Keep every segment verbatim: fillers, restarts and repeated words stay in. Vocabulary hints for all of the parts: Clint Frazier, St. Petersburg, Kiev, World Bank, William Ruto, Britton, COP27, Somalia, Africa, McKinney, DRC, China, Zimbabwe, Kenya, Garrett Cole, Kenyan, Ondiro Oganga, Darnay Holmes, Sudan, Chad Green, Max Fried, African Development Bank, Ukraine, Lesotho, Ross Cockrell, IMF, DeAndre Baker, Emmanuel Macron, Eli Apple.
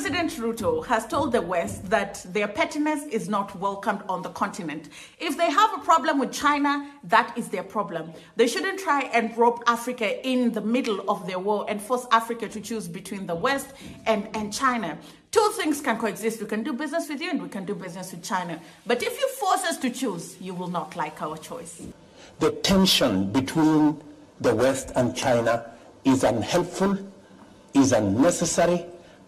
President Ruto has told the West that their pettiness is not welcomed on the continent. If they have a problem with China, that is their problem. They shouldn't try and rope Africa in the middle of their war and force Africa to choose between the West and, and China. Two things can coexist. We can do business with you and we can do business with China. But if you force us to choose, you will not like our choice. The tension between the West and China is unhelpful, is unnecessary,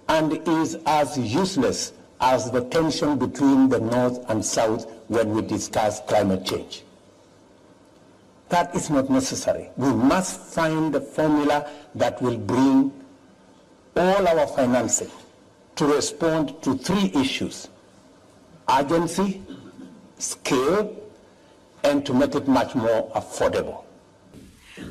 and is as useless as the tension between the North and South when we discuss climate change. That is not necessary. We must find a formula that will bring all our financing to respond to three issues: urgency, scale, and to make it much more affordable.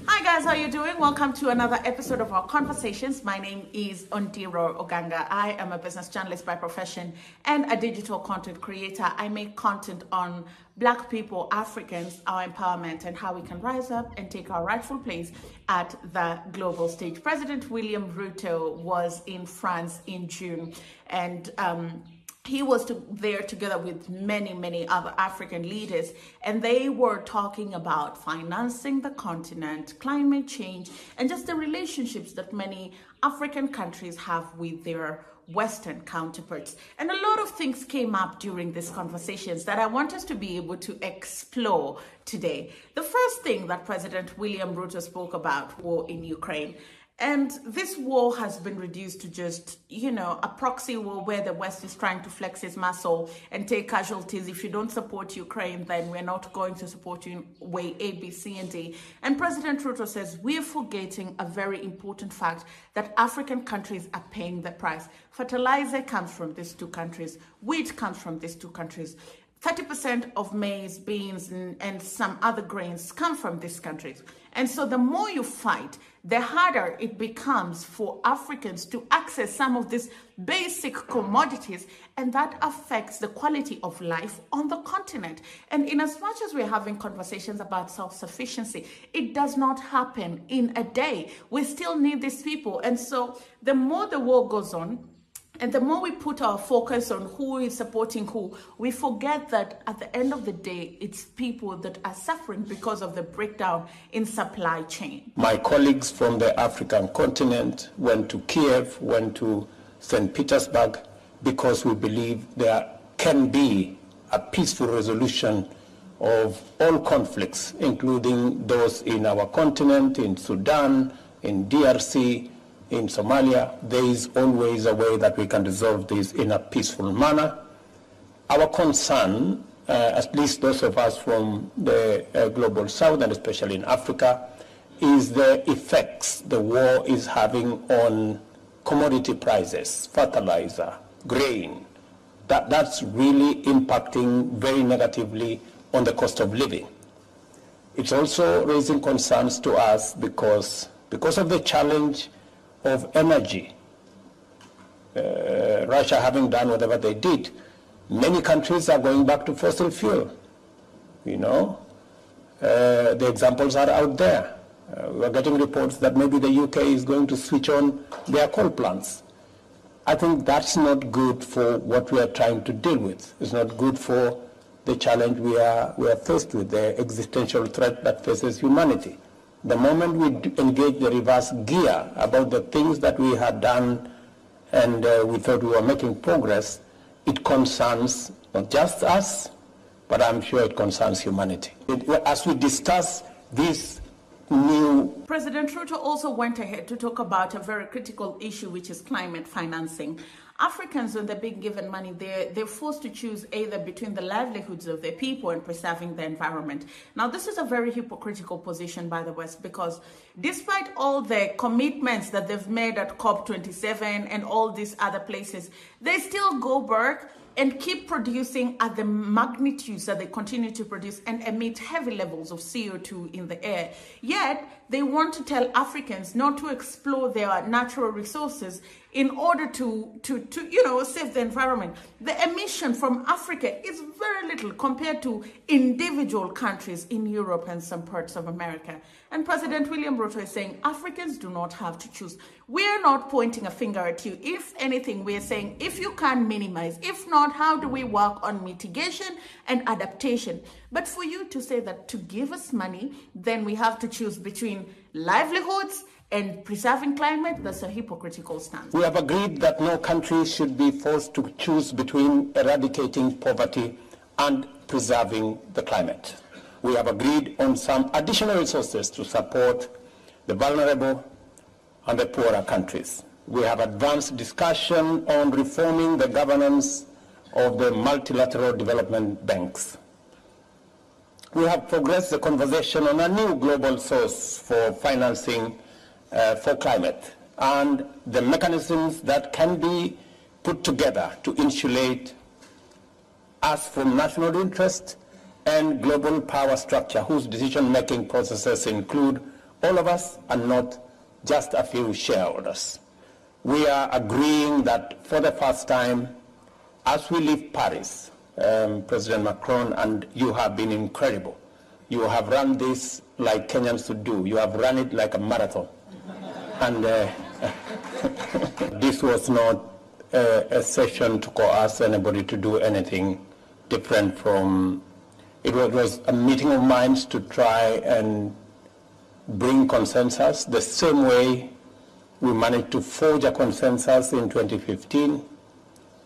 Hi guys, how are you doing? Welcome to another episode of our conversations. My name is Ondiro Oganga. I am a business journalist by profession and a digital content creator. I make content on Black people, Africans, our empowerment, and how we can rise up and take our rightful place at the global stage. President William Ruto was in France in June, and um, he was to, there together with many, many other African leaders, and they were talking about financing the continent, climate change, and just the relationships that many African countries have with their Western counterparts. And a lot of things came up during these conversations that I want us to be able to explore today. The first thing that President William Ruto spoke about was war in Ukraine. And this war has been reduced to just, you know, a proxy war where the West is trying to flex its muscle and take casualties. If you don't support Ukraine, then we're not going to support you in way A, B, C, and D. And President Ruto says we're forgetting a very important fact, that African countries are paying the price. Fertilizer comes from these two countries. Wheat comes from these two countries. thirty percent of maize, beans, and, and some other grains come from these countries. And so the more you fight, the harder it becomes for Africans to access some of these basic commodities, and that affects the quality of life on the continent. And in as much as we're having conversations about self-sufficiency, it does not happen in a day. We still need these people. And so the more the war goes on, and the more we put our focus on who is supporting who, we forget that at the end of the day, it's people that are suffering because of the breakdown in supply chain. My colleagues from the African continent went to Kiev, went to Saint Petersburg, because we believe there can be a peaceful resolution of all conflicts, including those in our continent, in Sudan, in D R C, in Somalia. There is always a way that we can resolve this in a peaceful manner. Our concern, uh, at least those of us from the uh, global south and especially in Africa, is the effects the war is having on commodity prices, fertilizer, grain. That, that's really impacting very negatively on the cost of living. It's also raising concerns to us because, because of the challenge of energy. Uh, Russia having done whatever they did, many countries are going back to fossil fuel. You know, uh, the examples are out there. Uh, we're getting reports that maybe the U K is going to switch on their coal plants. I think that's not good for what we are trying to deal with. It's not good for the challenge we are, we are faced with, the existential threat that faces humanity. The moment we engage the reverse gear about the things that we had done and uh, we thought we were making progress, it concerns not just us, but I'm sure it concerns humanity. It, as we discuss this new... President Ruto also went ahead to talk about a very critical issue, which is climate financing. Africans, when they're being given money, they're, they're forced to choose either between the livelihoods of their people and preserving the environment. Now, this is a very hypocritical position by the West, because despite all the commitments that they've made at COP twenty-seven and all these other places, they still go back and keep producing at the magnitudes that they continue to produce and emit heavy levels of C O two in the air. Yet, they want to tell Africans not to explore their natural resources in order to, to, to you know, save the environment. The emission from Africa is very little compared to individual countries in Europe and some parts of America. And President William Ruto is saying Africans do not have to choose. We're not pointing a finger at you. If anything, we're saying if you can minimize, if not, how do we work on mitigation and adaptation? But for you to say that to give us money, then we have to choose between livelihoods and preserving climate, that's a hypocritical stance. We have agreed that no country should be forced to choose between eradicating poverty and preserving the climate. We have agreed on some additional resources to support the vulnerable and the poorer countries. We have advanced discussion on reforming the governance of the multilateral development banks. We have progressed the conversation on a new global source for financing Uh, for climate and the mechanisms that can be put together to insulate us from national interest and global power structure whose decision-making processes include all of us and not just a few shareholders. We are agreeing that for the first time, as we leave Paris, um, President Macron, and you have been incredible. You have run this like Kenyans should do. You have run it like a marathon. And uh, this was not uh, a session to coerce anybody to do anything different from, it was, was a meeting of minds to try and bring consensus, the same way we managed to forge a consensus in twenty fifteen,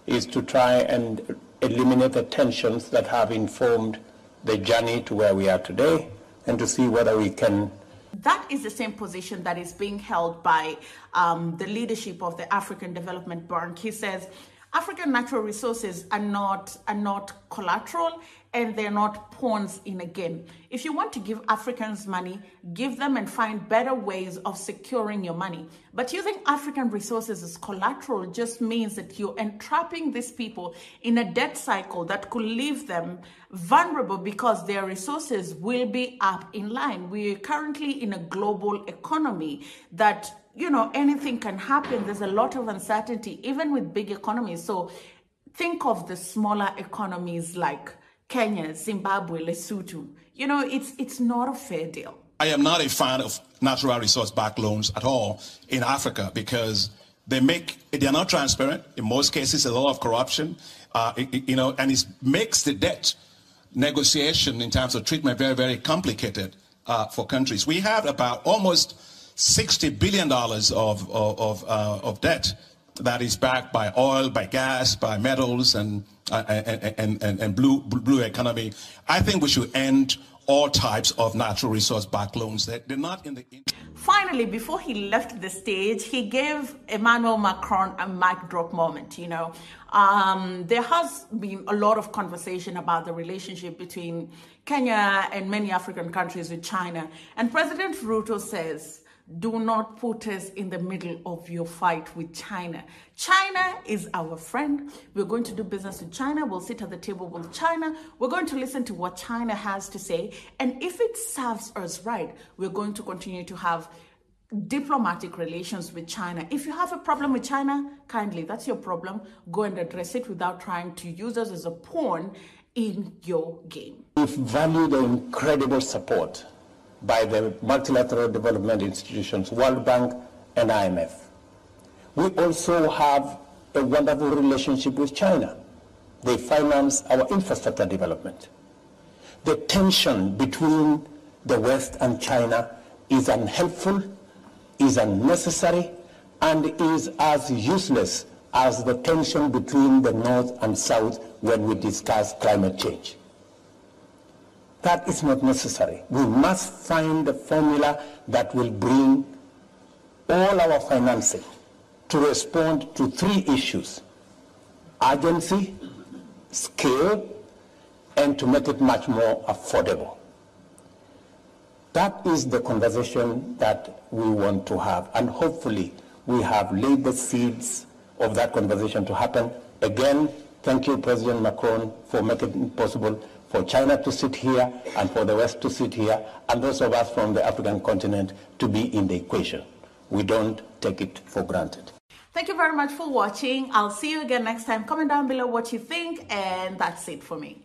is to try and eliminate the tensions that have informed the journey to where we are today, and to see whether we can. That is the same position that is being held by um, the leadership of the African Development Bank. He says African natural resources are not, are not collateral and they're not pawns in a game. If you want to give Africans money, give them and find better ways of securing your money. But using African resources as collateral just means that you're entrapping these people in a debt cycle that could leave them vulnerable because their resources will be up in line. We're currently in a global economy that, you know, anything can happen. There's a lot of uncertainty, even with big economies. So think of the smaller economies like Kenya, Zimbabwe, Lesotho. You know, it's, it's not a fair deal. I am not a fan of natural resource-backed loans at all in Africa because they make, they're not transparent. In most cases, a lot of corruption, uh, it, it, you know, and it makes the debt negotiation in terms of treatment very, very complicated uh, for countries. We have about almost sixty billion dollars of, of, of, uh, of debt that is backed by oil, by gas, by metals, and, uh, and, and, and blue, blue economy. I think we should end all types of natural resource-backed loans. They're not in the... Finally, before he left the stage, he gave Emmanuel Macron a mic drop moment, you know. Um, there has been a lot of conversation about the relationship between Kenya and many African countries with China. And President Ruto says, do not put us in the middle of your fight with China. China is our friend. We're going to do business with China. We'll sit at the table with China. We're going to listen to what China has to say. And if it serves us right, we're going to continue to have diplomatic relations with China. If you have a problem with China, kindly, that's your problem. Go and address it without trying to use us as a pawn in your game. We value the incredible support by the multilateral development institutions, World Bank and I M F. We also have a wonderful relationship with China. They finance our infrastructure development. The tension between the West and China is unhelpful, is unnecessary, and is as useless as the tension between the North and South when we discuss climate change. That is not necessary. We must find a formula that will bring all our financing to respond to three issues: urgency, scale, and to make it much more affordable. That is the conversation that we want to have, and hopefully we have laid the seeds of that conversation to happen. Again, Thank you, President Macron, for making it possible for China to sit here and for the West to sit here, and those of us from the African continent to be in the equation. We don't take it for granted. Thank you very much for watching. I'll see you again next time. Comment down below what you think, and that's it for me.